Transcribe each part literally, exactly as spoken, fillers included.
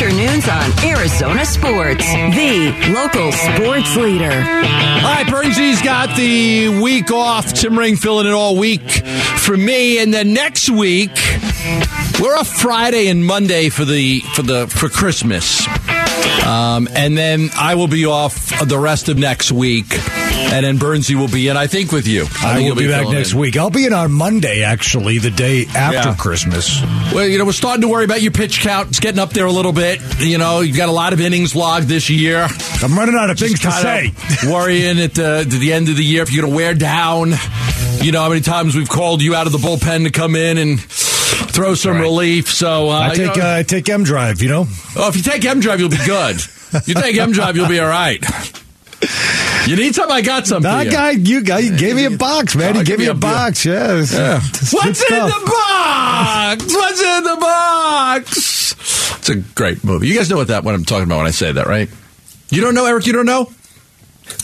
afternoons on Arizona Sports, the local sports leader. All right, Burnsy's got the week off. Tim Ring filling it all week for me. And then next week, we're off Friday and Monday for the for the for Christmas. Um, and then I will be off the rest of next week. And then Burnsy will be in, I think, with you. I, I think will be, be back next in. week. I'll be in on Monday, actually, the day after yeah. Christmas. Well, you know, we're starting to worry about your pitch count. It's getting up there a little bit. You know, you've got a lot of innings logged this year. I'm running out of Just things to say. Worrying at the, to the end of the year if you're going to wear down. You know how many times we've called you out of the bullpen to come in and throw some right. relief. So uh, I take you know, uh, I take M Drive, you know? Oh, if you take M Drive, you'll be good. You take M Drive, you'll be all right. You need something? I got something. I got you. Guy, you gave me a box, man. He oh, gave me a box. Yeah. It's, yeah. It's What's in stuff. the box? What's in the box? It's a great movie. You guys know what that? What I'm talking about when I say that, right? You don't know, Eric. You don't know.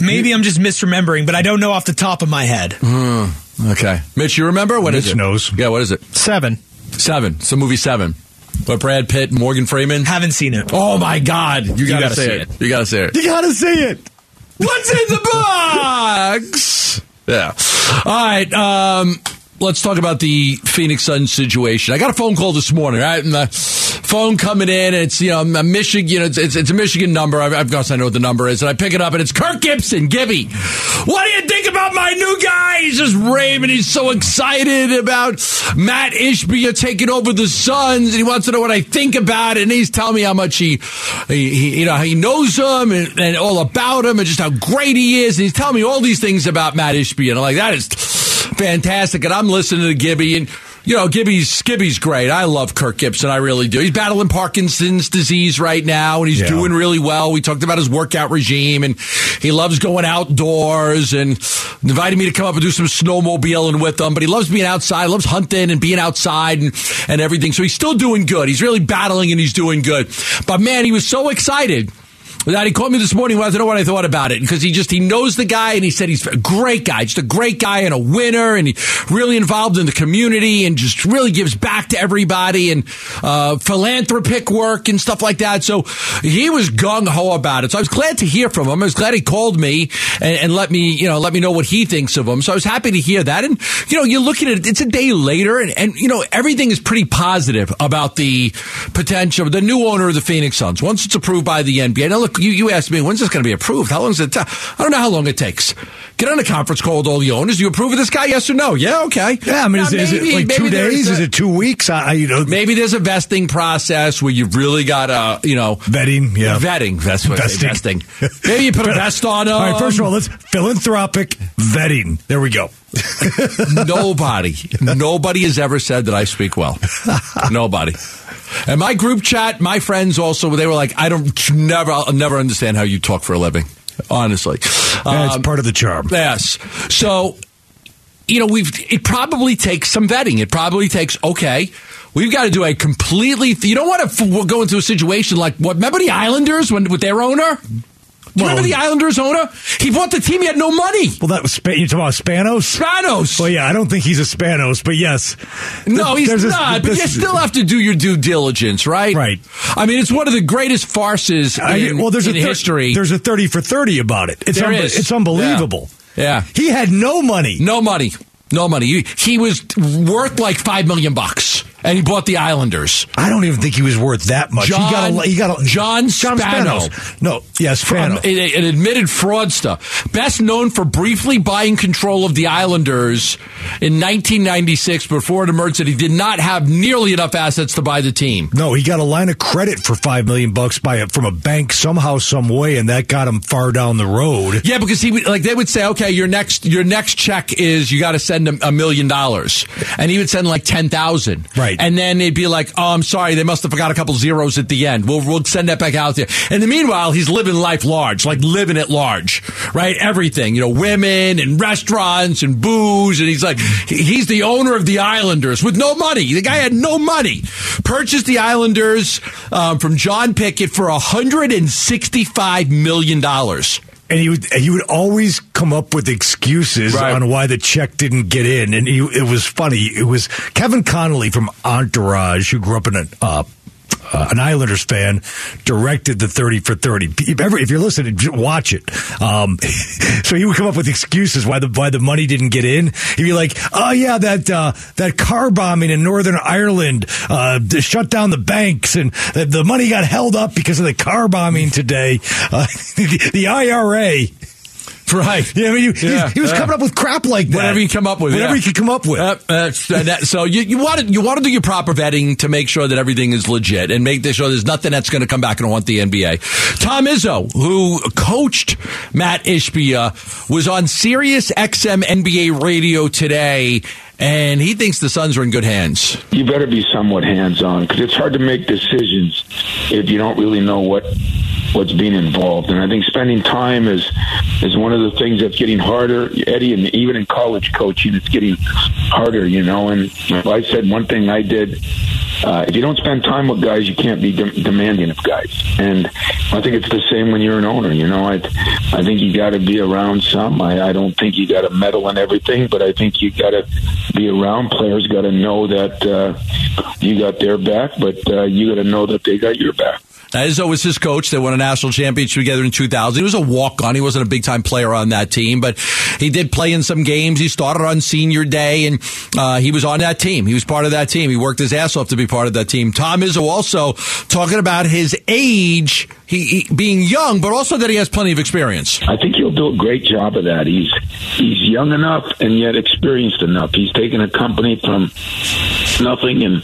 Maybe you, I'm just misremembering, but I don't know off the top of my head. Mm, okay, Mitch, you remember what Mitch is it? knows. Yeah, what is it? Seven. Seven. It's the movie Seven. But Brad Pitt, and Morgan Freeman. Haven't seen it. Oh my God! You, you gotta, gotta see it. it. You gotta see it. You gotta see it. What's in the box? Yeah. All right. Um, let's talk about the Phoenix Suns situation. I got a phone call this morning, right? And the phone coming in, and it's, you know, a Michigan, you know, it's, it's, it's a Michigan number. I, of course, I know what the number is. And I pick it up, and it's Kirk Gibson, Gibby. What do you think about my new guy? He's just raving. He's so excited about Matt Ishbia taking over the Suns, and he wants to know what I think about it. And he's telling me how much he, he, he you know, he knows him and, and all about him, and just how great he is. And he's telling me all these things about Matt Ishbia, and I'm like, that is fantastic. And I'm listening to Gibby, and you know, Gibby's Gibby's great. I love Kirk Gibson. I really do. He's battling Parkinson's disease right now, and he's yeah. doing really well. We talked about his workout regime, and he loves going outdoors, and invited me to come up and do some snowmobiling with him. But he loves being outside, loves hunting and being outside and, and everything. So he's still doing good. He's really battling, and he's doing good. But, man, he was so excited that he called me this morning. I wanted to know what I thought about it, because he just, he knows the guy, and he said he's a great guy, just a great guy and a winner, and he really involved in the community and just really gives back to everybody, and uh, philanthropic work and stuff like that. So he was gung-ho about it. So I was glad to hear from him. I was glad he called me and, and let me, you know, let me know what he thinks of him. So I was happy to hear that. And, you know, you're looking at it, it's a day later, and, and you know, everything is pretty positive about the potential, the new owner of the Phoenix Suns, once it's approved by the N B A. Now, look, You, you asked me, when's this going to be approved? How long does it take? I don't know how long it takes. Get on a conference call with all the owners. Do you approve of this guy? Yes or no? Yeah, okay. Yeah, I mean, now, is, maybe, is it like two days? A, is it two weeks? I, you know, maybe there's a vesting process where you've really got a, you know, vetting. Yeah, vetting. That's what vesting. Vesting. Maybe you put a vest on. Um, all right. First of all, let's philanthropic vetting. There we go. nobody, nobody has ever said that I speak well. Nobody. And my group chat, my friends also, they were like, I don't never, I'll never understand how you talk for a living. Honestly, that's um, part of the charm. Yes. So, you know, we've it probably takes some vetting. It probably takes okay. We've got to do a completely. Th- you don't want to f- go into a situation like what? Remember the Islanders when with their owner. Do you well, remember the Islanders' owner? He bought the team. He had no money. Well, that was Sp- you're talking about Spanos. Spanos. Well, yeah, I don't think he's a Spanos, but yes. No, he's There's not. A, but you still have to do your due diligence, right? Right. I mean, it's one of the greatest farces in, I, well, there's in a thir- history. There's a thirty for thirty about it. It's there un- is. It's unbelievable. Yeah. yeah. He had no money. No money. No money. He, he was worth like five million bucks, and he bought the Islanders. I don't even think he was worth that much. John, he got a, he got a, John, John Spano. Spanos. No, yes, Spano. From, an admitted fraudster, best known for briefly buying control of the Islanders in nineteen ninety-six before it emerged that he did not have nearly enough assets to buy the team. No, he got a line of credit for five million bucks by a, from a bank somehow, some way, and that got him far down the road. Yeah, because he would, like they would say, okay, your next your next check is you got to send a million dollars, and he would send like ten thousand, right? And then they'd be like, "Oh, I'm sorry, they must have forgot a couple zeros at the end. We'll we'll send that back out there." And the meanwhile, he's living life large, like living it large, right? Everything, you know, women and restaurants and booze, and he's like, he's the owner of the Islanders with no money. The guy had no money. Purchased the Islanders um, from John Pickett for a hundred and sixty-five million dollars. And he would he would always come up with excuses right. on why the check didn't get in. And he, it was funny. It was Kevin Connolly from Entourage, who grew up in a uh, uh, an Islanders fan, directed the thirty for thirty. If you're listening, watch it. Um, so he would come up with excuses why the why the money didn't get in. He'd be like, oh, yeah, that uh, that car bombing in Northern Ireland uh, shut down the banks, and the, the money got held up because of the car bombing today. Uh, the, the I R A... Right. Yeah, I mean, you, yeah, he was yeah. coming up with crap like that. Whatever you come up with. Whatever yeah. you could come up with. Uh, uh, that, so you, you want to you want to do your proper vetting to make sure that everything is legit and make sure there's nothing that's going to come back and haunt the N B A. Tom Izzo, who coached Matt Ishbia, was on Sirius X M N B A radio today, and he thinks the Suns are in good hands. You better be somewhat hands-on, because it's hard to make decisions if you don't really know what... what's being involved. And I think spending time is is one of the things that's getting harder, Eddie, and even in college coaching, it's getting harder, you know. And I said one thing I did, uh, if you don't spend time with guys, you can't be de- demanding of guys. And I think it's the same when you're an owner, you know. I I think you got to be around some. I, I don't think you got to meddle in everything, but I think you got to be around players, got to know that uh, you got their back, but uh, you got to know that they got your back. Now, Izzo was his coach. They won a national championship together in two thousand. He was a walk-on. He wasn't a big-time player on that team, but he did play in some games. He started on senior day, and uh, he was on that team. He was part of that team. He worked his ass off to be part of that team. Tom Izzo also talking about his age, he, he being young, but also that he has plenty of experience. I think he'll do a great job of that. He's he's young enough and yet experienced enough. He's taken a company from nothing and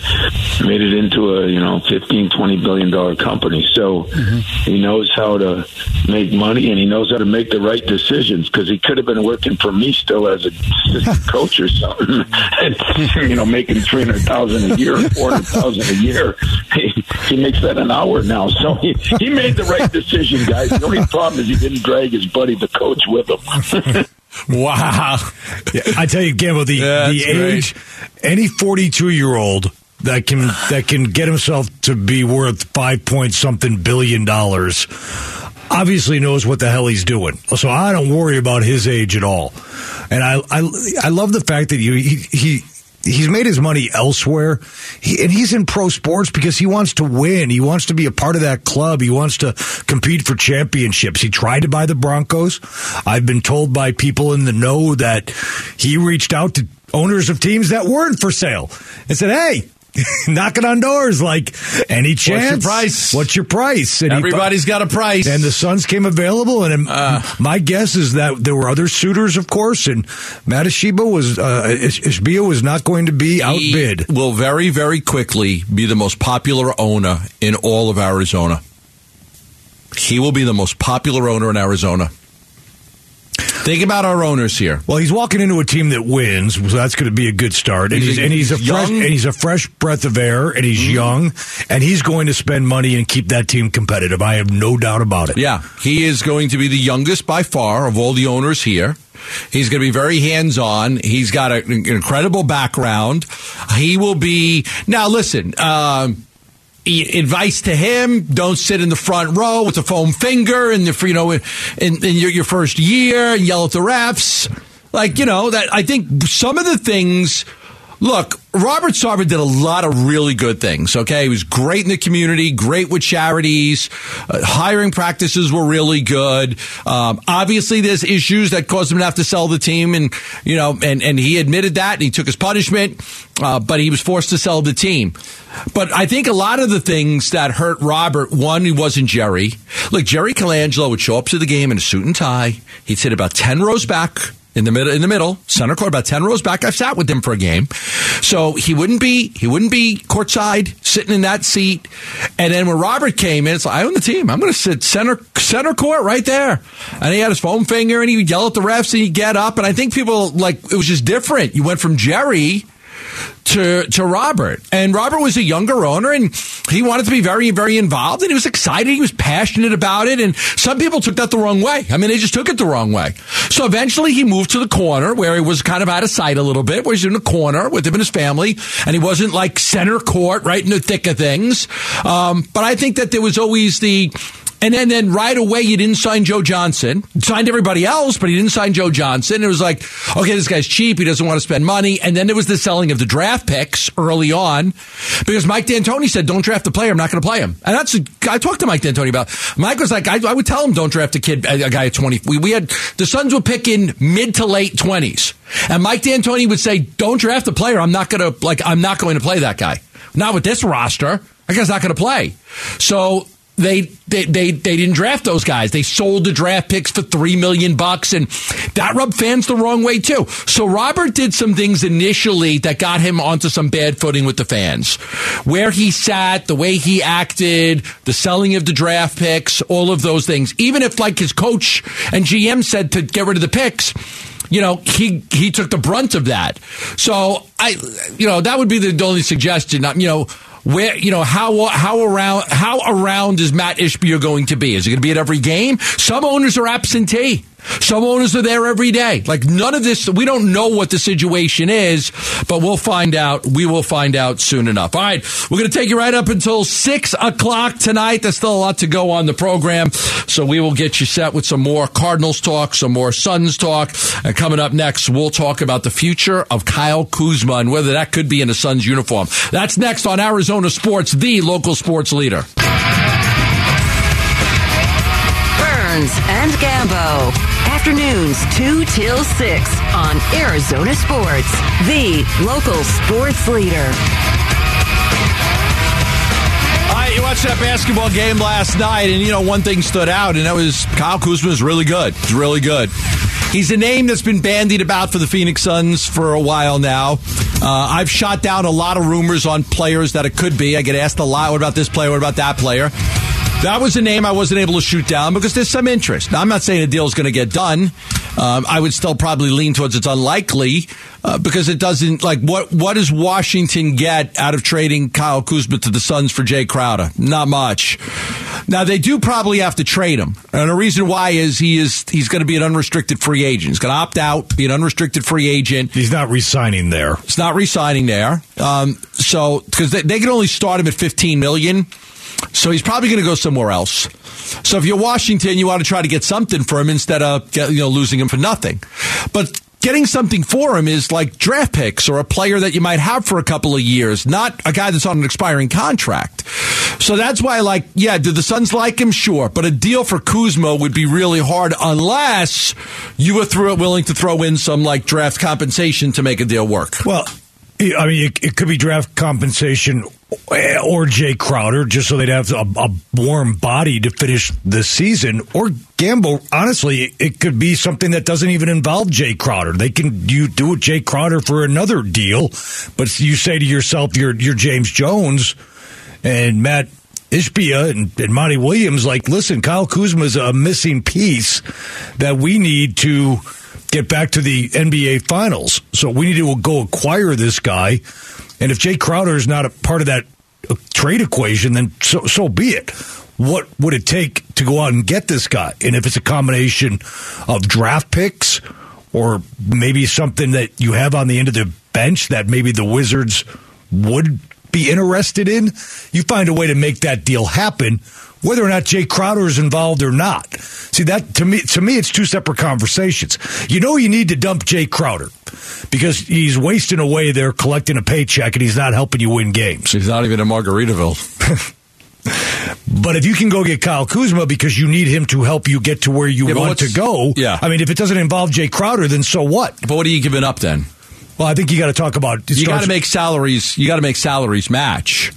made it into a, you know, fifteen, twenty billion dollar company. So mm-hmm. he knows how to make money, and he knows how to make the right decisions, because he could have been working for me still as an assistant coach or something, and, you know, making three hundred thousand dollars a year, four hundred thousand dollars a year. He, he makes that an hour now. So he, he made the right decision, guys. The only problem is he didn't drag his buddy, the coach, with him. Wow. Yeah, I tell you, Gambo, the, yeah, the age, great. Any forty-two-year-old that can that can get himself to be worth five point something billion dollars obviously knows what the hell he's doing. So I don't worry about his age at all. And I I, I love the fact that you he, he he's made his money elsewhere, he, and he's in pro sports because he wants to win. He wants to be a part of that club. He wants to compete for championships. He tried to buy the Broncos. I've been told by people in the know that he reached out to owners of teams that weren't for sale and said, hey, knocking on doors like, any chance? What's your price? What's your price? And everybody's fu- got a price. And the Suns came available, and uh, my guess is that there were other suitors, of course, and Matt Ishbia was, uh, Ishbia was not going to be outbid. He will very, very quickly be the most popular owner in all of Arizona. He will be the most popular owner in Arizona. Think about our owners here. Well, he's walking into a team that wins, so that's going to be a good start. And he's, and he's, a, fresh, and he's a fresh breath of air, and he's mm-hmm. young, and he's going to spend money and keep that team competitive. I have no doubt about it. Yeah, he is going to be the youngest by far of all the owners here. He's going to be very hands-on. He's got a, an incredible background. He will be... Now, listen... Uh, Advice to him: don't sit in the front row with a foam finger in the you know in, in your, your first year and yell at the refs. Like you know that I think some of the things. Look, Robert Sarver did a lot of really good things, okay? He was great in the community, great with charities. Uh, hiring practices were really good. Um, obviously, there's issues that caused him to have to sell the team, and you know, and, and he admitted that, and he took his punishment, uh, but he was forced to sell the team. But I think a lot of the things that hurt Robert, one, he wasn't Jerry. Look, Jerry Colangelo would show up to the game in a suit and tie. He'd sit about ten rows back. In the middle, in the middle, center court, about ten rows back. I've sat with him for a game, so he wouldn't be he wouldn't be courtside, sitting in that seat. And then when Robert came in, it's like, I own the team. I'm going to sit center center court right there. And he had his foam finger, and he would yell at the refs, and he'd get up. And I think people like it was just different. You went from Jerry to to Robert, and Robert was a younger owner, and he wanted to be very, very involved, and he was excited, he was passionate about it, and some people took that the wrong way. I mean, they just took it the wrong way. So eventually he moved to the corner, where he was kind of out of sight a little bit, where he's in the corner with him and his family, and he wasn't like center court, right in the thick of things. Um, but I think that there was always the And then, then right away, you didn't sign Joe Johnson. You signed everybody else, but you didn't sign Joe Johnson. It was like, okay, this guy's cheap. He doesn't want to spend money. And then there was the selling of the draft picks early on because Mike D'Antoni said, don't draft the player. I'm not going to play him. And that's, I talked to Mike D'Antoni about. Mike was like, I, I would tell him, don't draft a kid, a guy at twenty. We, we had, the Suns would pick in mid to late twenties. And Mike D'Antoni would say, don't draft a player. I'm not going to, like, I'm not going to play that guy. Not with this roster. That guy's not going to play. So, They, they they they didn't draft those guys. They sold the draft picks for three million bucks, and that rubbed fans the wrong way too. So Robert did some things initially that got him onto some bad footing with the fans. Where he sat, the way he acted, the selling of the draft picks, all of those things. Even if like his coach and G M said to get rid of the picks, you know, he he took the brunt of that. So I, you know, that would be the only suggestion. You know. Where, you know, how how around how around is Matt Ishbia going to be? Is he going to be at every game? Some owners are absentee. Some owners are there every day. Like, none of this, we don't know what the situation is, but we'll find out. We will find out soon enough. All right, we're going to take you right up until six o'clock tonight. There's still a lot to go on the program, so we will get you set with some more Cardinals talk, some more Suns talk. And coming up next, we'll talk about the future of Kyle Kuzma and whether that could be in a Suns uniform. That's next on Arizona Sports, the local sports leader. Burns and Gambo. Afternoons two till six on Arizona Sports, the local sports leader. You watched that basketball game last night, and, you know, one thing stood out, and that was Kyle Kuzma is really good. He's really good. He's a name that's been bandied about for the Phoenix Suns for a while now. Uh, I've shot down a lot of rumors on players that it could be. I get asked a lot, what about this player, what about that player? That was a name I wasn't able to shoot down because there's some interest. Now, I'm not saying a deal is going to get done. Um, I would still probably lean towards it's unlikely uh, because it doesn't, like, what what does Washington get out of trading Kyle Kuzma to the Suns for Jay Crowder? Not much. Now, they do probably have to trade him. And the reason why is he is he's going to be an unrestricted free agent. He's going to opt out, be an unrestricted free agent. He's not re-signing there. He's not re-signing there. Um, so, because they, they can only start him at fifteen million dollars. So he's probably going to go somewhere else. So if you're Washington, you ought to try to get something for him instead of, you know, losing him for nothing. But getting something for him is like draft picks or a player that you might have for a couple of years, not a guy that's on an expiring contract. So that's why, like, yeah, do the Suns like him? Sure. But a deal for Kuzma would be really hard unless you were through it willing to throw in some, like, draft compensation to make a deal work. Well, I mean, it could be draft compensation or Jay Crowder, just so they'd have a, a warm body to finish the season. Or Gambo, honestly, it could be something that doesn't even involve Jay Crowder. They can you do it Jay Crowder for another deal, but you say to yourself, you're, you're James Jones and Matt Ishbia and, and Monty Williams, like, listen, Kyle Kuzma's a missing piece that we need to get back to the N B A Finals. So we need to go acquire this guy. And if Jay Crowder is not a part of that trade equation, then so, so be it. What would it take to go out and get this guy? And if it's a combination of draft picks or maybe something that you have on the end of the bench that maybe the Wizards would be interested in, you find a way to make that deal happen, whether or not Jay Crowder is involved or not. See, that to me, to me, it's two separate conversations. You know you need to dump Jay Crowder because he's wasting away there collecting a paycheck and he's not helping you win games. He's not even in Margaritaville. But if you can go get Kyle Kuzma because you need him to help you get to where you yeah, want to go, yeah. I mean, if it doesn't involve Jay Crowder, then so what? But what are you giving up then? Well, I think you got to talk about... You got to make salaries. You got to make salaries match.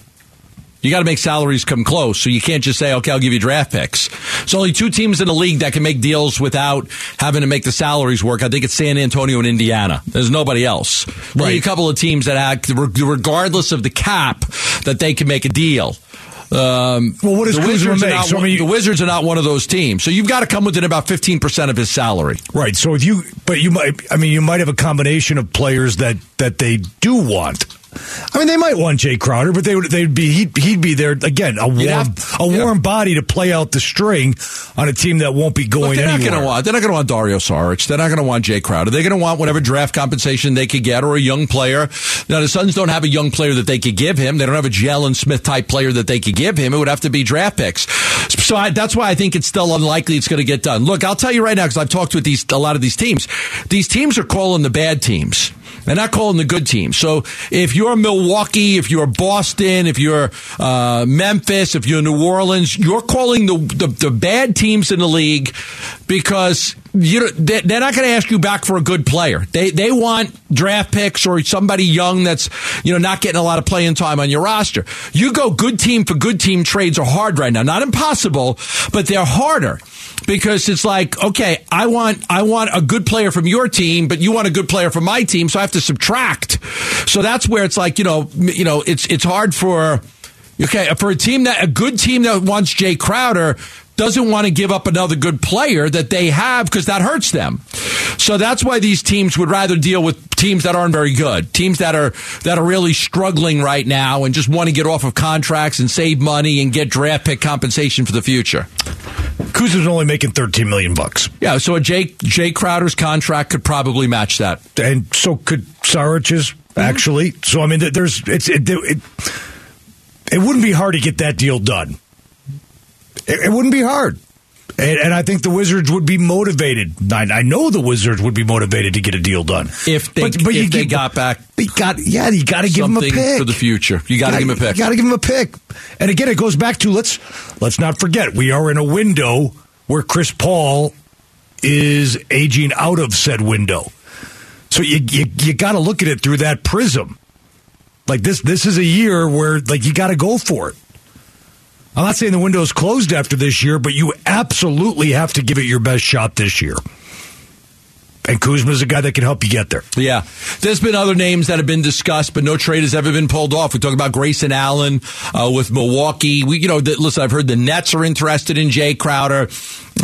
You got to make salaries come close, so you can't just say, okay, I'll give you draft picks. There's only two teams in the league that can make deals without having to make the salaries work. I think it's San Antonio and Indiana. There's nobody else. Right. Only a couple of teams that act, regardless of the cap, that they can make a deal. Um, well, what does Kuzma make? Not, so, I mean, the Wizards are not one of those teams, so you've got to come within about fifteen percent of his salary, right? So if you, but you might, I mean, you might have a combination of players that that they do want. I mean, they might want Jay Crowder, but they would they'd be he'd, he'd be there again, a warm yeah. a warm yeah. body to play out the string on a team that won't be going Look, they're anywhere. Not gonna want, they're not going to want Dario Saric. They're not going to want Jay Crowder. They're going to want whatever draft compensation they could get or a young player. Now, the Suns don't have a young player that they could give him. They don't have a Jalen Smith type player that they could give him. It would have to be draft picks. So I, that's why I think it's still unlikely it's going to get done. Look, I'll tell you right now, because I've talked with these a lot of these teams. These teams are calling the bad teams. They're not calling the good teams. So if you're Milwaukee, if you're Boston, if you're uh, Memphis, if you're New Orleans, you're calling the, the, the bad teams in the league because you they're not going to ask you back for a good player. They they want draft picks or somebody young that's you know not getting a lot of playing time on your roster. You go good team for good team trades are hard right now. Not impossible, but they're harder. Because it's like, okay, I want I want a good player from your team, but you want a good player from my team, so I have to subtract. So that's where it's like, you know, you know, it's it's hard for okay for a team that a good team that wants Jay Crowder doesn't want to give up another good player that they have because that hurts them. So that's why these teams would rather deal with teams that aren't very good, teams that are that are really struggling right now and just want to get off of contracts and save money and get draft pick compensation for the future. Kuzma's only making thirteen million bucks. Yeah, so a Jay, Jay Crowder's contract could probably match that, and so could Saric's mm-hmm. actually. So I mean, there's it's it, it it wouldn't be hard to get that deal done. It, it wouldn't be hard. And, and I think the Wizards would be motivated. I, I know the Wizards would be motivated to get a deal done. If they, but, but if you they give, got back, you got, yeah, you got to give them a pick for the future. You got to give them a pick. You got to give them a pick. And again, it goes back to let's let's not forget we are in a window where Chris Paul is aging out of said window. So you you, you got to look at it through that prism. Like this, this is a year where like you got to go for it. I'm not saying the window's closed after this year, but you absolutely have to give it your best shot this year. And Kuzma's a guy that can help you get there. Yeah. There's been other names that have been discussed, but no trade has ever been pulled off. We talk about Grayson Allen uh, with Milwaukee. We, you know, the, listen, I've heard the Nets are interested in Jay Crowder.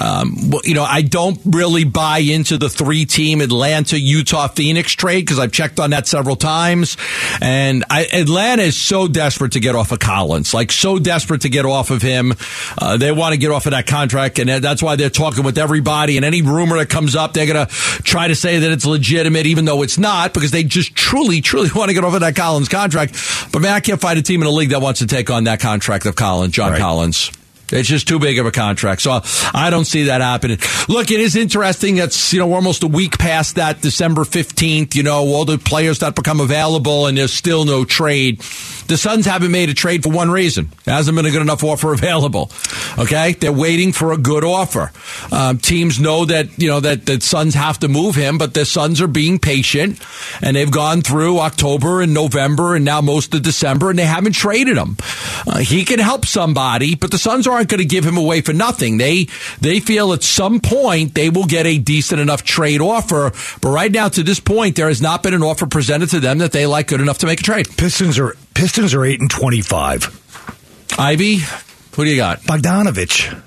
Um, you know, I don't really buy into the three-team Atlanta, Utah, Phoenix trade because I've checked on that several times. And I, Atlanta is so desperate to get off of Collins, like so desperate to get off of him. Uh, they want to get off of that contract, and that's why they're talking with everybody. And any rumor that comes up, they're going to try to say that it's legitimate, even though it's not, because they just truly, truly want to get off of that Collins contract. But, man, I can't find a team in the league that wants to take on that contract of Collins, John right. Collins. It's just too big of a contract. So I don't see that happening. Look, it is interesting. That's, you know, we're almost a week past that December fifteenth. You know, all the players that become available and there's still no trade. The Suns haven't made a trade for one reason. There hasn't been a good enough offer available. Okay? They're waiting for a good offer. Um, teams know that, you know, that the Suns have to move him, but the Suns are being patient and they've gone through October and November and now most of December and they haven't traded him. Uh, he can help somebody, but the Suns are aren't going to give him away for nothing. They they feel at some point they will get a decent enough trade offer, but right now to this point there has not been an offer presented to them that they like good enough to make a trade. Pistons are Pistons are eight and twenty five. Ivy, who do you got? Bogdanovich.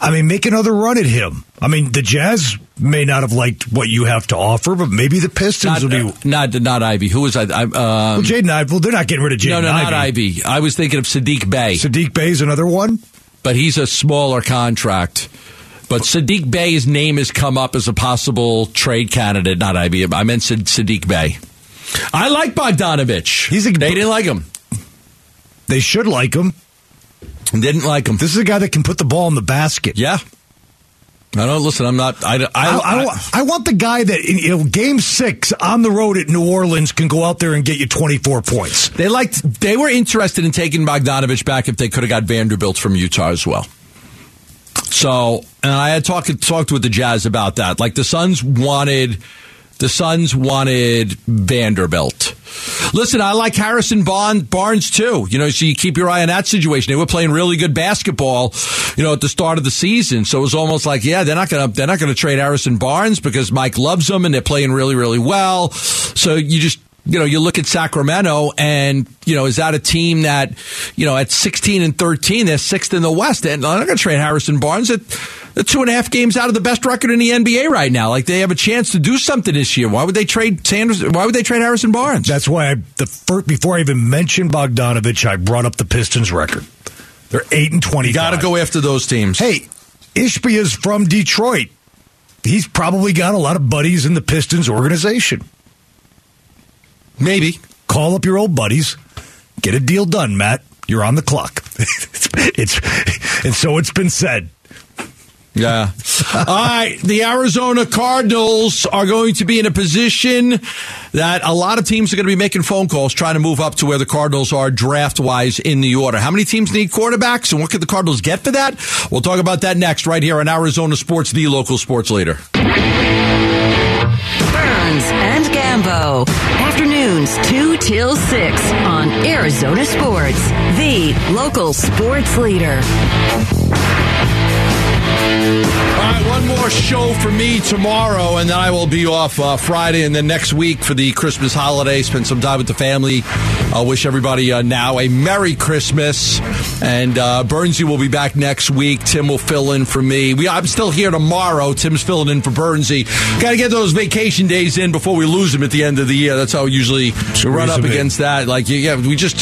I mean, make another run at him. I mean, the Jazz may not have liked what you have to offer, but maybe the Pistons not, will be... Not, not Ivy. Who was I? I um, well, Jaden Ivey. Well, they're not getting rid of Jaden Ivey. No, no, Ivey. Not Ivy. I was thinking of Sadiq Bey. Sadiq Bey's another one? But he's a smaller contract. But Sadiq Bey's name has come up as a possible trade candidate. Not Ivy. I meant Sadiq Bey. I like Bogdanovich. He's a, they didn't like him. They should like him. Didn't like him. This is a guy that can put the ball in the basket. Yeah. I don't listen. I'm not. I, I, I, I, I want the guy that in you know, game six on the road at New Orleans can go out there and get you twenty-four points. They liked. They were interested in taking Bogdanovich back if they could have got Vanderbilt from Utah as well. So, and I had talked talked with the Jazz about that. Like the Suns wanted. The Suns wanted Vanderbilt. Listen, I like Harrison Barnes, too. You know, so you keep your eye on that situation. They were playing really good basketball, you know, at the start of the season. So it was almost like, yeah, they're not going to they're not going to trade Harrison Barnes because Mike loves him and they're playing really, really well. So you just you know, you look at Sacramento and, you know, is that a team that, you know, at sixteen and thirteen, they're sixth in the West. And I'm not going to trade Harrison Barnes. They're two and a half games out of the best record in the N B A right now. Like, they have a chance to do something this year. Why would they trade Sanders? Why would they trade Harrison Barnes? That's why I, the first, before I even mentioned Bogdanovich, I brought up the Pistons record. They're eight and twenty-five. You got to go after those teams. Hey, Ishbia's from Detroit. He's probably got a lot of buddies in the Pistons organization. Maybe. Call up your old buddies. Get a deal done, Matt. You're on the clock. it's, it's And so it's been said. Yeah. All right. The Arizona Cardinals are going to be in a position that a lot of teams are going to be making phone calls trying to move up to where the Cardinals are draft-wise in the order. How many teams need quarterbacks, and what could the Cardinals get for that? We'll talk about that next right here on Arizona Sports, the local sports leader. Burns and Gambo. Afternoons two till six on Arizona Sports, the local sports leader. All right, one more show for me tomorrow, and then I will be off uh, Friday and then next week for the Christmas holiday. Spend some time with the family. I wish everybody uh, now a Merry Christmas. And uh, Burnsy will be back next week. Tim will fill in for me. We, I'm still here tomorrow. Tim's filling in for Burnsy. Got to get those vacation days in before we lose them at the end of the year. That's how we usually Squeeze run up against in. that. Like, yeah, we just...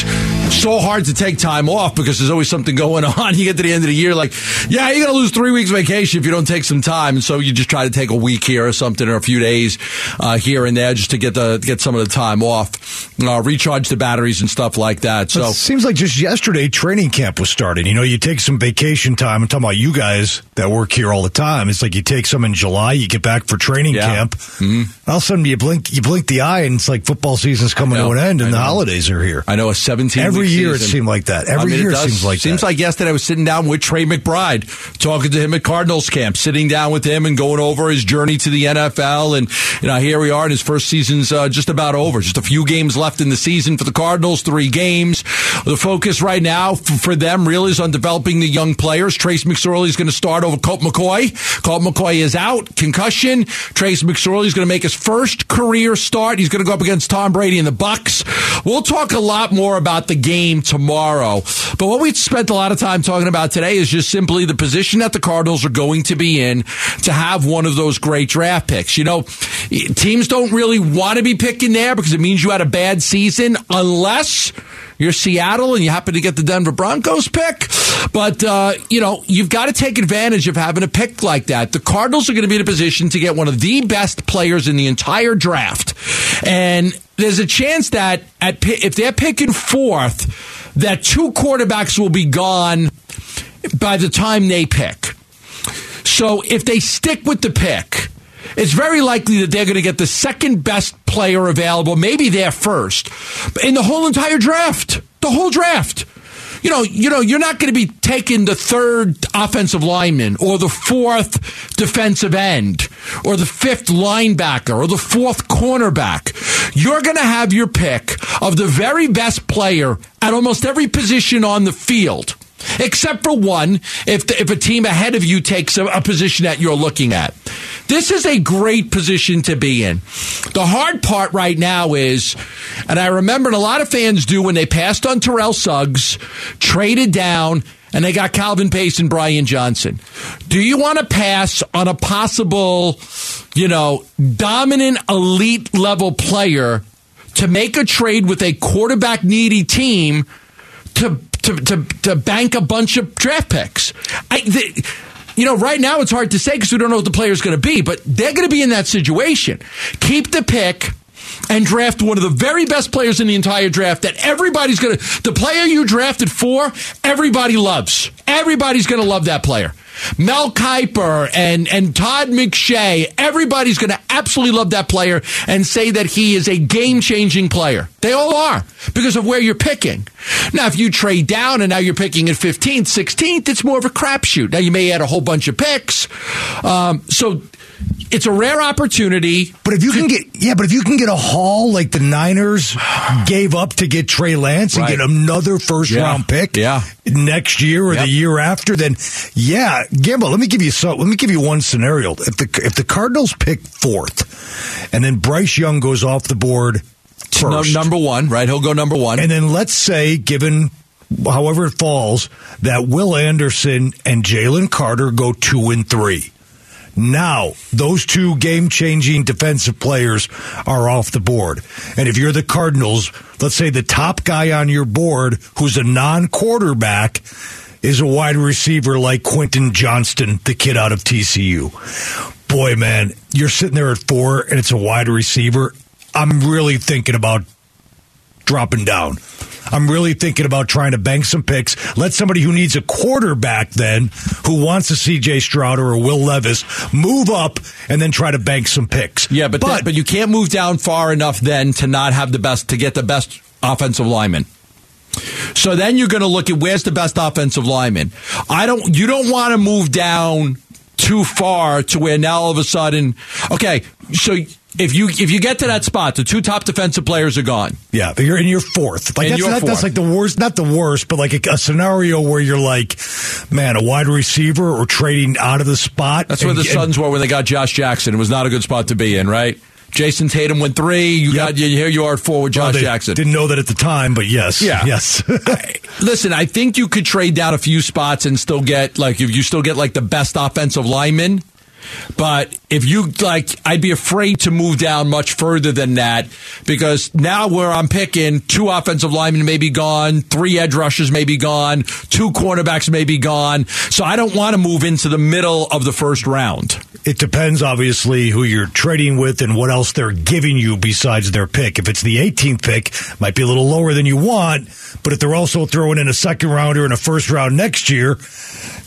so hard to take time off because there's always something going on. You get to the end of the year like, yeah, you're going to lose three weeks vacation if you don't take some time. And so you just try to take a week here or something or a few days uh, here and there just to get the get some of the time off, uh, recharge the batteries and stuff like that. So it seems like just yesterday training camp was starting. You know, you take some vacation time. I'm talking about you guys that work here all the time. It's like you take some in July, you get back for training yeah. camp. Mm-hmm. All of a sudden you blink, you blink the eye and it's like football season's coming know, to an end and the holidays are here. I know a seventeen Every Every year season. It seemed like that. Every I mean, year it does, seems like seems that. like yesterday I was sitting down with Trey McBride, talking to him at Cardinals camp, sitting down with him and going over his journey to the N F L. And you know, here we are, and his first season's uh, just about over. Just a few games left in the season for the Cardinals, three games. The focus right now f- for them really is on developing the young players. Trace McSorley is going to start over Colt McCoy. Colt McCoy is out, concussion. Trace McSorley is going to make his first career start. He's going to go up against Tom Brady and the Bucks. We'll talk a lot more about the game. game tomorrow. But what we spent a lot of time talking about today is just simply the position that the Cardinals are going to be in to have one of those great draft picks. You know, teams don't really want to be picking there because it means you had a bad season unless you're Seattle and you happen to get the Denver Broncos pick. But, uh, you know, you've got to take advantage of having a pick like that. The Cardinals are going to be in a position to get one of the best players in the entire draft. And there's a chance that at if they're picking fourth, that two quarterbacks will be gone by the time they pick. So if they stick with the pick, it's very likely that they're going to get the second best player available, maybe their first, in the whole entire draft, the whole draft. You know, you know, you're not going to be taking the third offensive lineman or the fourth defensive end or the fifth linebacker or the fourth cornerback. You're going to have your pick of the very best player at almost every position on the field, except for one if the, if a team ahead of you takes a, a position that you're looking at. This is a great position to be in. The hard part right now is, and I remember a lot of fans do when they passed on Terrell Suggs, traded down, and they got Calvin Pace and Brian Johnson. Do you want to pass on a possible, you know, dominant elite level player to make a trade with a quarterback needy team to to to, to bank a bunch of draft picks? I the, You know, right now it's hard to say because we don't know what the player's going to be, but they're going to be in that situation. Keep the pick and draft one of the very best players in the entire draft that everybody's going to... The player you drafted for, everybody loves. Everybody's going to love that player. Mel Kiper and, and Todd McShay, everybody's going to absolutely love that player and say that he is a game-changing player. They all are because of where you're picking. Now, if you trade down and now you're picking at fifteenth, sixteenth, it's more of a crapshoot. Now, you may add a whole bunch of picks. Um, so... It's a rare opportunity, but if you can get yeah, but if you can get a haul like the Niners gave up to get Trey Lance and right. get another first yeah. round pick yeah. next year or yep. the year after, then yeah, Gimbo, let me give you so let me give you one scenario. If the if the Cardinals pick fourth, and then Bryce Young goes off the board first. No, number one, right? He'll go number one. And then let's say, given however it falls, that Will Anderson and Jalen Carter go two and three. Now, those two game-changing defensive players are off the board. And if you're the Cardinals, let's say the top guy on your board, who's a non-quarterback, is a wide receiver like Quentin Johnston, the kid out of T C U. Boy, man, you're sitting there at four, and it's a wide receiver. I'm really thinking about dropping down. I'm really thinking about trying to bank some picks. Let somebody who needs a quarterback then, who wants a C J Stroud or a Will Levis, move up and then try to bank some picks. Yeah, but but, that, but you can't move down far enough then to not have the best, to get the best offensive lineman. So then you're going to look at where's the best offensive lineman. I don't. You don't want to move down too far to where now all of a sudden, okay, so. If you if you get to that spot, the two top defensive players are gone. Yeah, but you're in your fourth. Like that's, that, fourth. That's like the worst, not the worst, but like a, a scenario where you're like, man, a wide receiver or trading out of the spot. That's and, where the and, Suns were when they got Josh Jackson. It was not a good spot to be in, right? Jason Tatum went three. You yep. got you, here you are at four with Josh well, Jackson. Didn't know that at the time, but yes. Yeah. Yes. I, listen, I think you could trade down a few spots and still get like if you still get like the best offensive lineman. But if you, like, I'd be afraid to move down much further than that because now where I'm picking, two offensive linemen may be gone, three edge rushers may be gone, two cornerbacks may be gone. So I don't want to move into the middle of the first round. It depends, obviously, who you're trading with and what else they're giving you besides their pick. If it's the eighteenth pick, it might be a little lower than you want, but if they're also throwing in a second rounder and a first round next year,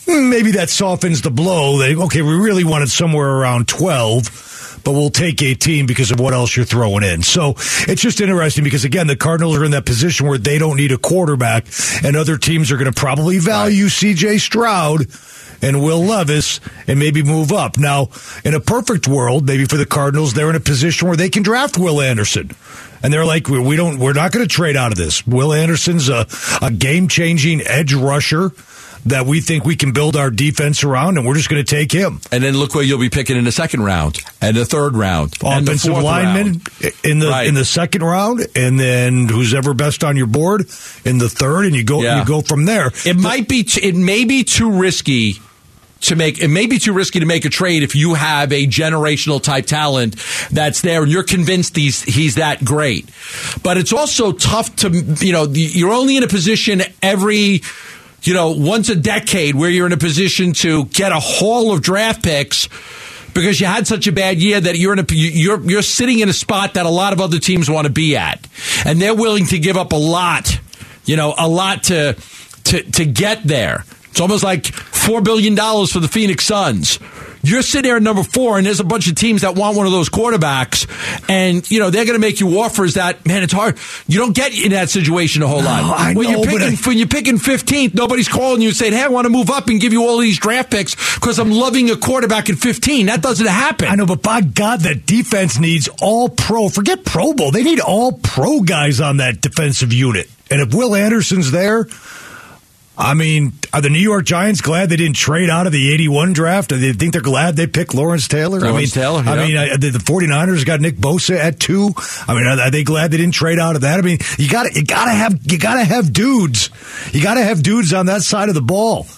maybe that softens the blow. They, okay, we really want it somewhere around twelve, but we'll take eighteen because of what else you're throwing in. So it's just interesting because, again, the Cardinals are in that position where they don't need a quarterback, and other teams are going to probably value right. C J Stroud and Will Levis and maybe move up. Now, in a perfect world, maybe for the Cardinals, they're in a position where they can draft Will Anderson. And they're like, we don't, we're not going to trade out of this. Will Anderson's a, a game-changing edge rusher that we think we can build our defense around, and we're just going to take him. And then look where you'll be picking in the second round, and the third round, offensive lineman in the right. in the second round, and then who's ever best on your board in the third, and you go yeah. you go from there. It but, might be t- it may be too risky to make it may be too risky to make a trade if you have a generational type talent that's there, and you're convinced he's he's that great. But it's also tough to you know you're only in a position every. You know, once a decade where you're in a position to get a haul of draft picks because you had such a bad year that you're in a you're you're sitting in a spot that a lot of other teams want to be at, and they're willing to give up a lot, you know, a lot to to to get there. It's almost like four billion dollars for the Phoenix Suns. You're sitting there at number four, and there's a bunch of teams that want one of those quarterbacks, and you know they're going to make you offers that, man, it's hard. You don't get in that situation a whole no, lot. I when, know, you're picking, I... when you're picking fifteenth, nobody's calling you and saying, hey, I want to move up and give you all these draft picks because I'm loving a quarterback at fifteen. That doesn't happen. I know, but by God, that defense needs all pro. Forget Pro Bowl. They need all pro guys on that defensive unit. And if Will Anderson's there... I mean, are the New York Giants glad they didn't trade out of the eighty-one draft? Do they think they're glad they picked Lawrence Taylor? Lawrence I mean, Taylor, yeah. I mean, I, the, the 49ers got Nick Bosa at two. I mean, are, are they glad they didn't trade out of that? I mean, you got to you got to have you got to have dudes. You got to have dudes on that side of the ball.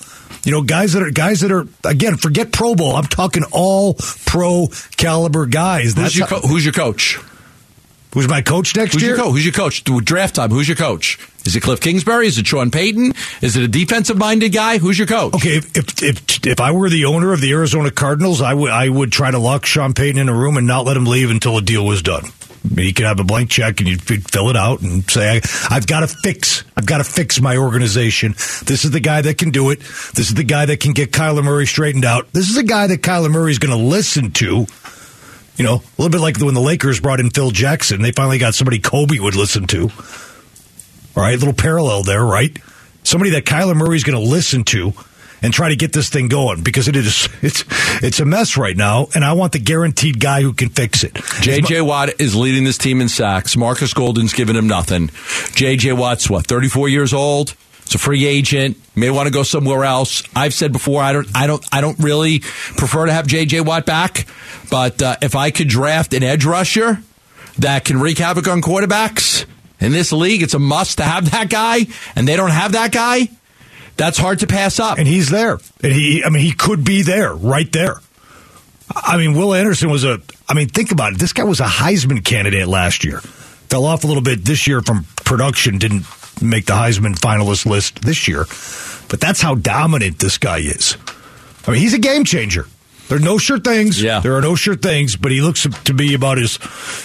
You know, guys that are guys that are again, forget Pro Bowl. I'm talking all pro caliber guys. That's who's your, co- who's your coach? Who's my coach next who's year? Your co- who's your coach? Draft time, who's your coach? Is it Cliff Kingsbury? Is it Sean Payton? Is it a defensive-minded guy? Who's your coach? Okay, if if if, if I were the owner of the Arizona Cardinals, I would I would try to lock Sean Payton in a room and not let him leave until a deal was done. I mean, he could have a blank check, and you'd fill it out and say, I, I've got to fix I've got to fix my organization. This is the guy that can do it. This is the guy that can get Kyler Murray straightened out. This is the guy that Kyler Murray is going to listen to. You know, a little bit like when the Lakers brought in Phil Jackson. They finally got somebody Kobe would listen to. All right, little parallel there, right? Somebody that Kyler Murray's going to listen to and try to get this thing going because it is it's it's a mess right now, and I want the guaranteed guy who can fix it. J J. Watt is leading this team in sacks. Marcus Golden's giving him nothing. J J. Watt's, what, thirty-four years old? It's a free agent. May want to go somewhere else. I've said before, I don't, I don't, I don't really prefer to have J J. Watt back. But uh, if I could draft an edge rusher, that can wreak havoc on quarterbacks in this league. It's a must to have that guy, and they don't have that guy. That's hard to pass up. And he's there. And he, I mean, he could be there, right there. I mean, Will Anderson was a, I mean, think about it. This guy was a Heisman candidate last year. Fell off a little bit this year from production, didn't make the Heisman finalist list this year. But that's how dominant this guy is. I mean, he's a game changer. There are no sure things. Yeah. There are no sure things, but he looks to be about as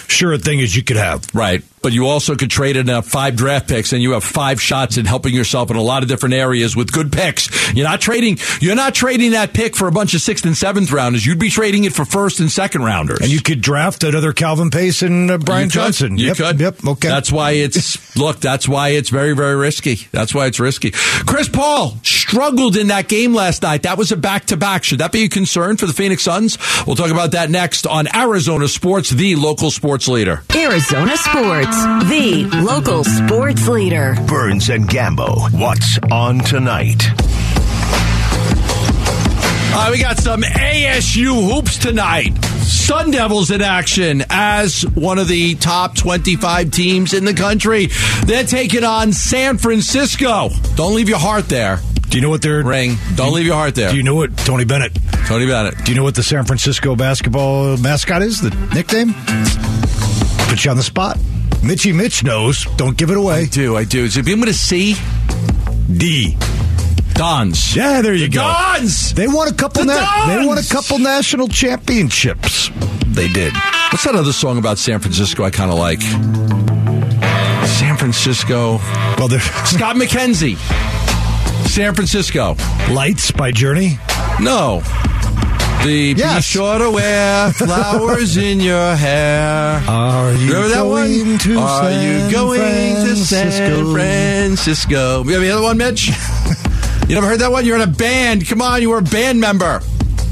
sure a thing as you could have. Right. But you also could trade in uh, five draft picks, and you have five shots at helping yourself in a lot of different areas with good picks. You're not trading You're not trading that pick for a bunch of sixth and seventh rounders. You'd be trading it for first and second rounders. And you could draft another Calvin Pace and uh, Brian you Johnson. You yep, could. Yep, okay. That's why it's, look, that's why it's very, very risky. That's why it's risky. Chris Paul struggled in that game last night. That was a back-to-back. Should that be a concern for the Phoenix Suns? We'll talk about that next on Arizona Sports, the local sports leader. Arizona Sports, the local sports leader. Burns and Gambo, what's on tonight? All right, we got some A S U hoops tonight. Sun Devils in action as one of the top twenty-five teams in the country. They're taking on San Francisco. Don't leave your heart there. Do you know what their ring? Don't do, leave your heart there. Do you know what Tony Bennett? Tony Bennett. Do you know what the San Francisco basketball mascot is? The nickname? Put you on the spot. Mitchy Mitch knows. Don't give it away. I do. I do. Is it being with a C? D. Dons. Yeah, there you the go. Dons. They won a couple. The na- they won a couple national championships. They did. What's that other song about San Francisco? I kind of like San Francisco. Well, Scott McKenzie. San Francisco. Lights by Journey? No. The yes. Be sure to wear flowers in your hair. Are you Remember that going one? to Are San you going Francisco. to San Francisco? You have the other one, Mitch? You never heard that one? You're in a band. Come on, you were a band member.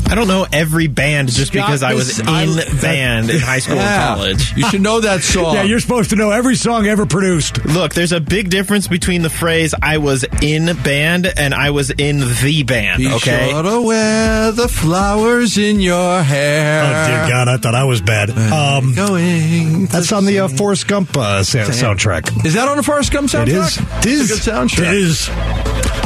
I don't know every band just Scott because I was in I, band in high school yeah. and college. You should know that song. Yeah, you're supposed to know every song ever produced. Look, there's a big difference between the phrase I was in band and I was in the band, Be okay? Be sure to wear the flowers in your hair. Oh, dear God, I thought I was bad. Um, going that's on the uh, Forrest Gump uh, soundtrack. Is that on the Forrest Gump soundtrack? It is. It's a good soundtrack. It is.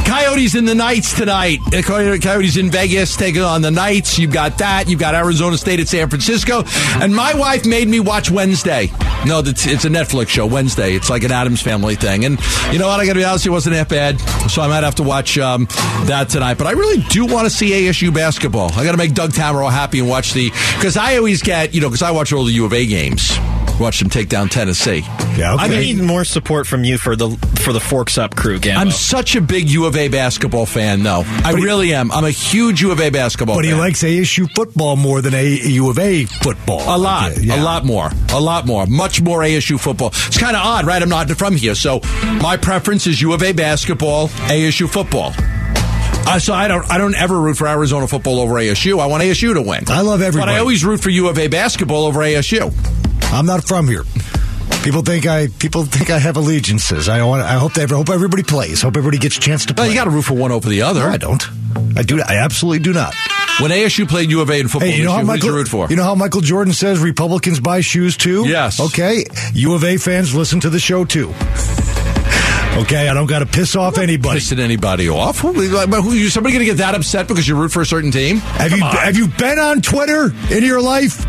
Coyotes in the Knights tonight. Coyotes in Vegas taking on the Knights. You've got that. You've got Arizona State at San Francisco. And my wife made me watch Wednesday. No, it's a Netflix show, Wednesday. It's like an Addams Family thing. And you know what? I got to be honest, it wasn't that bad. So I might have to watch um, that tonight. But I really do want to see A S U basketball. I got to make Doug Tamero happy and watch the... Because I always get, you know, because I watch all the U of A games. Watch them take down Tennessee. Yeah, okay. I need more support from you for the for the Forks Up crew, Gambo. I'm such a big U of A basketball fan, though. I he, really am. I'm a huge U of A basketball but fan. But he likes A S U football more than a U of A football. A lot. Okay, yeah. A lot more. A lot more. Much more A S U football. It's kind of odd, right? I'm not from here. So my preference is U of A basketball, A S U football. Uh, so I don't I don't ever root for Arizona football over A S U. I want A S U to win. I love everybody. But I always root for U of A basketball over A S U. I'm not from here. People think I people think I have allegiances. I want. I hope they hope everybody plays. Hope everybody gets a chance to play. Well, you got to root for one over the other. No, I don't. I do. I absolutely do not. When A S U played U of A in football, hey, you know how Michael, what did you root for? You know how Michael Jordan says Republicans buy shoes too. Yes. Okay. U of A fans listen to the show too. Okay, I don't got to piss off anybody. Pissing anybody off? Who, who, is somebody going to get that upset because you root for a certain team? Have Come you on. Have you been on Twitter in your life?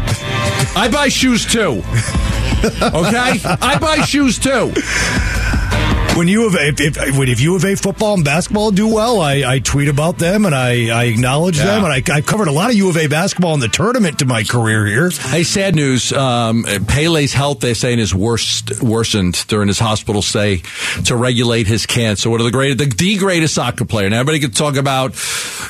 I buy shoes too. Okay, I buy shoes too. When you have if, if when if U of A football and basketball do well, I, I tweet about them and I, I acknowledge yeah. them and I, I covered a lot of U of A basketball in the tournament to my career here. Hey, sad news. Um, Pele's health, they're saying, is worst worsened during his hospital stay to regulate his cancer. One of the greatest, the, the greatest soccer player. Now everybody could talk about,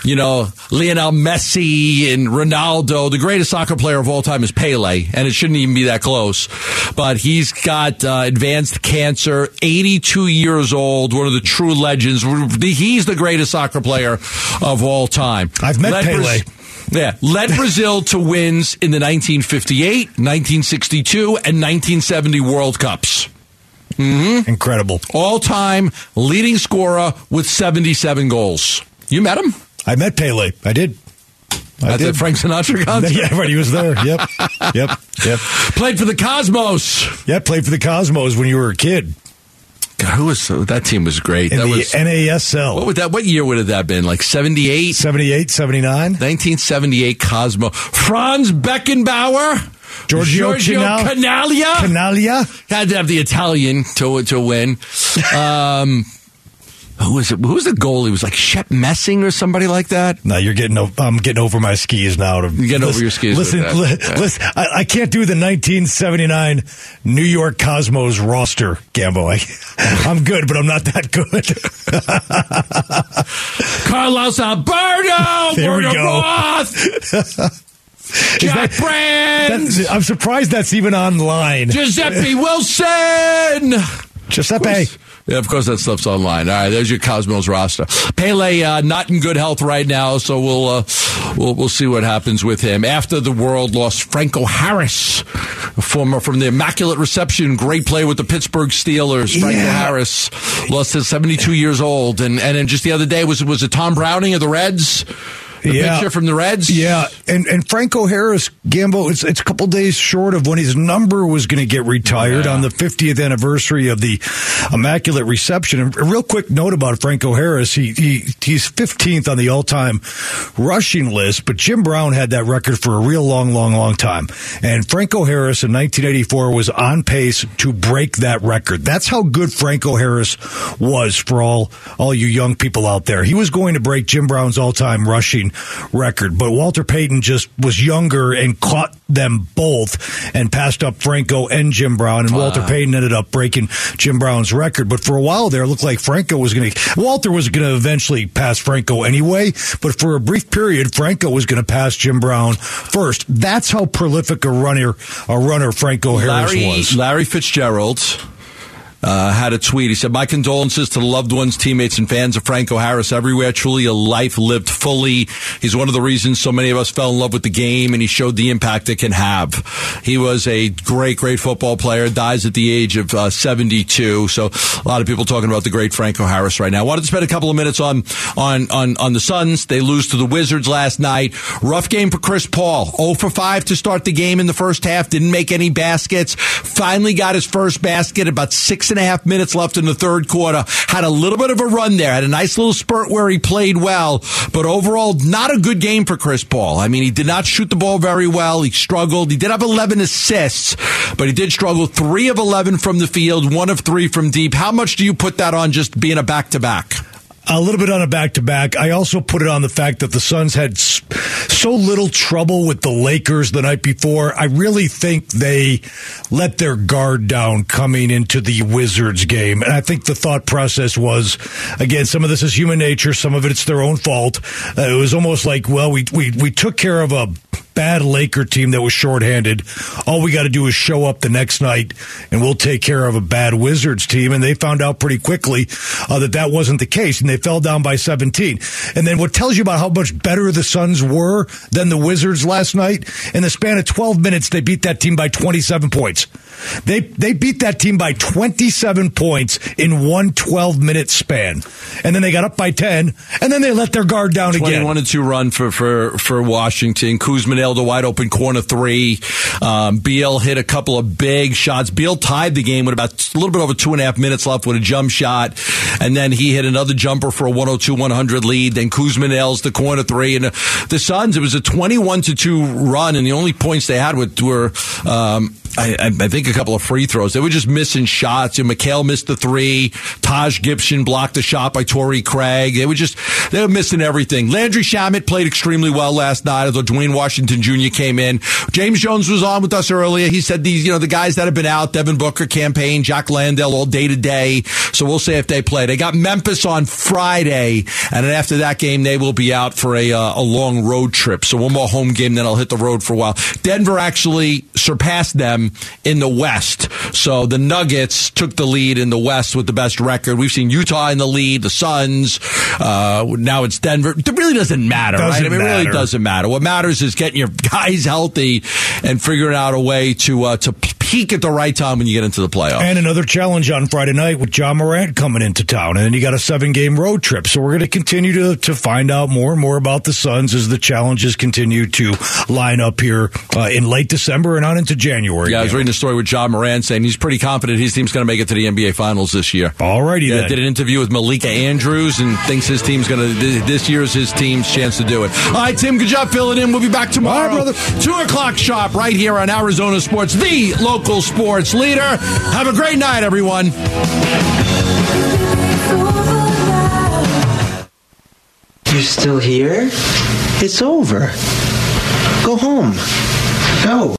you know, Lionel Messi and Ronaldo. The greatest soccer player of all time is Pele, and it shouldn't even be that close. But he's got uh, advanced cancer. eighty-two years years old, one of the true legends. He's the greatest soccer player of all time. I've met Let Pele. Bra- yeah, led Brazil to wins in the nineteen fifty-eight, nineteen sixty-two, and nineteen seventy World Cups. Mm-hmm. Incredible. All-time leading scorer with seventy-seven goals. You met him? I met Pele. I did. I That's did. At Frank Sinatra concert? Yeah, right. He was there. Yep. Yep. Yep. Played for the Cosmos. Yeah, played for the Cosmos when you were a kid. God, who was so, that team was great. In that the was, N A S L. What would that? What year would have that been? Like seventy-eight? seventy-eight, seventy-nine? nineteen seventy-eight Cosmo. Franz Beckenbauer? Giorgio, Giorgio Canaglia? Canaglia? Had to have the Italian to, to win. Um... Who was it? Who was the goalie? It was like Shep Messing or somebody like that. No, you're getting. O- I'm getting over my skis now. To you're getting listen, over your skis. Listen, with that. Li- yeah. listen. I, I can't do the nineteen seventy-nine New York Cosmos roster, Gambo. I, I'm good, but I'm not that good. Carlos Alberto. There Werner we go. Roth. Jack that, Brandt. I'm surprised that's even online. Giuseppe Wilson. Giuseppe. Yeah, of course that stuff's online. All right, there's your Cosmos roster. Pele uh, not in good health right now, so we'll uh, we'll we'll see what happens with him. After the world lost Franco Harris, former from the Immaculate Reception, great player with the Pittsburgh Steelers. Yeah. Franco Harris lost at seventy-two years old, and and then just the other day was was it Tom Browning of the Reds? The yeah. picture from the Reds? Yeah, and and Franco Harris, Gambo, it's it's a couple days short of when his number was going to get retired yeah. on the fiftieth anniversary of the Immaculate Reception. And a real quick note about Franco Harris, he, he he's fifteenth on the all-time rushing list, but Jim Brown had that record for a real long, long, long time. And Franco Harris in nineteen eighty-four was on pace to break that record. That's how good Franco Harris was for all, all you young people out there. He was going to break Jim Brown's all-time rushing record, but Walter Payton just was younger and caught them both and passed up Franco and Jim Brown, and wow. Walter Payton ended up breaking Jim Brown's record. But for a while there, it looked like Franco was going to Walter was going to eventually pass Franco anyway, but for a brief period, Franco was going to pass Jim Brown first. That's how prolific a runner a runner Franco Harris Larry, was. Larry Fitzgerald Uh, had a tweet. He said, "My condolences to the loved ones, teammates, and fans of Franco Harris everywhere. Truly a life lived fully. He's one of the reasons so many of us fell in love with the game, and he showed the impact it can have. He was a great, great football player. Dies at the age of uh, seventy-two. So a lot of people talking about the great Franco Harris right now. I wanted to spend a couple of minutes on on on on the Suns. They lose to the Wizards last night. Rough game for Chris Paul. oh for five to start the game in the first half. Didn't make any baskets. Finally got his first basket about six and and a half minutes left in the third quarter. Had a little bit of a run there. Had a nice little spurt where he played well. But overall, not a good game for Chris Paul. I mean, he did not shoot the ball very well. He struggled. He did have eleven assists, but he did struggle. three of eleven from the field, one of three from deep. How much do you put that on just being a back-to-back? A little bit on a back-to-back. I also put it on the fact that the Suns had so little trouble with the Lakers the night before. I really think they let their guard down coming into the Wizards game. And I think the thought process was, again, some of this is human nature. Some of it, it's their own fault. Uh, it was almost like, well, we, we, we took care of a bad Laker team that was shorthanded. All we got to do is show up the next night, and we'll take care of a bad Wizards team. And they found out pretty quickly uh, that that wasn't the case, and they fell down by seventeen. And then what tells you about how much better the Suns were than the Wizards last night? In the span of twelve minutes, they beat that team by twenty-seven points. They they beat that team by twenty-seven points in one twelve-minute span. And then they got up by ten, and then they let their guard down again. twenty-one to two run for, for, for Washington. Kuzma nailed a wide-open corner three. Um, Beal hit a couple of big shots. Beal tied the game with about a little bit over two and a half minutes left with a jump shot, and then he hit another jumper for a one oh two to one hundred lead. Then Kuzma nails the corner three. And the Suns, it was a twenty-one to two run, and the only points they had were... Um, I, I think a couple of free throws. They were just missing shots. And McHale missed the three. Taj Gibson blocked the shot by Torrey Craig. They were just, they were missing everything. Landry Shamet played extremely well last night, although Dwayne Washington Junior came in. James Jones was on with us earlier. He said these, you know, the guys that have been out, Devin Booker, campaign, Jock Landale, all day to day. So we'll see if they play. They got Memphis on Friday. And then after that game, they will be out for a, uh, a long road trip. So one more home game, then I'll hit the road for a while. Denver actually surpassed them in the West. So the Nuggets took the lead in the West with the best record. We've seen Utah in the lead, the Suns. Uh, now it's Denver. It really doesn't matter, doesn't right? I mean, matter. It really doesn't matter. What matters is getting your guys healthy and figuring out a way to uh, to peak at the right time when you get into the playoffs. And another challenge on Friday night with John Morant coming into town. And then you got a seven-game road trip. So we're going to continue to to find out more and more about the Suns as the challenges continue to line up here uh, in late December and on into January. Yeah, now. I was reading a story with John Morant saying he's pretty confident his team's going to make it to the N B A Finals this year. All righty yeah, then. Did an interview with Malika Andrews and thinks his team's going to, this year's his team's chance to do it. All right, Tim, good job filling in. We'll be back tomorrow. All right, brother. Two o'clock sharp right here on Arizona Sports, the local sports leader. Have a great night, everyone. You're still here? It's over. Go home. Go.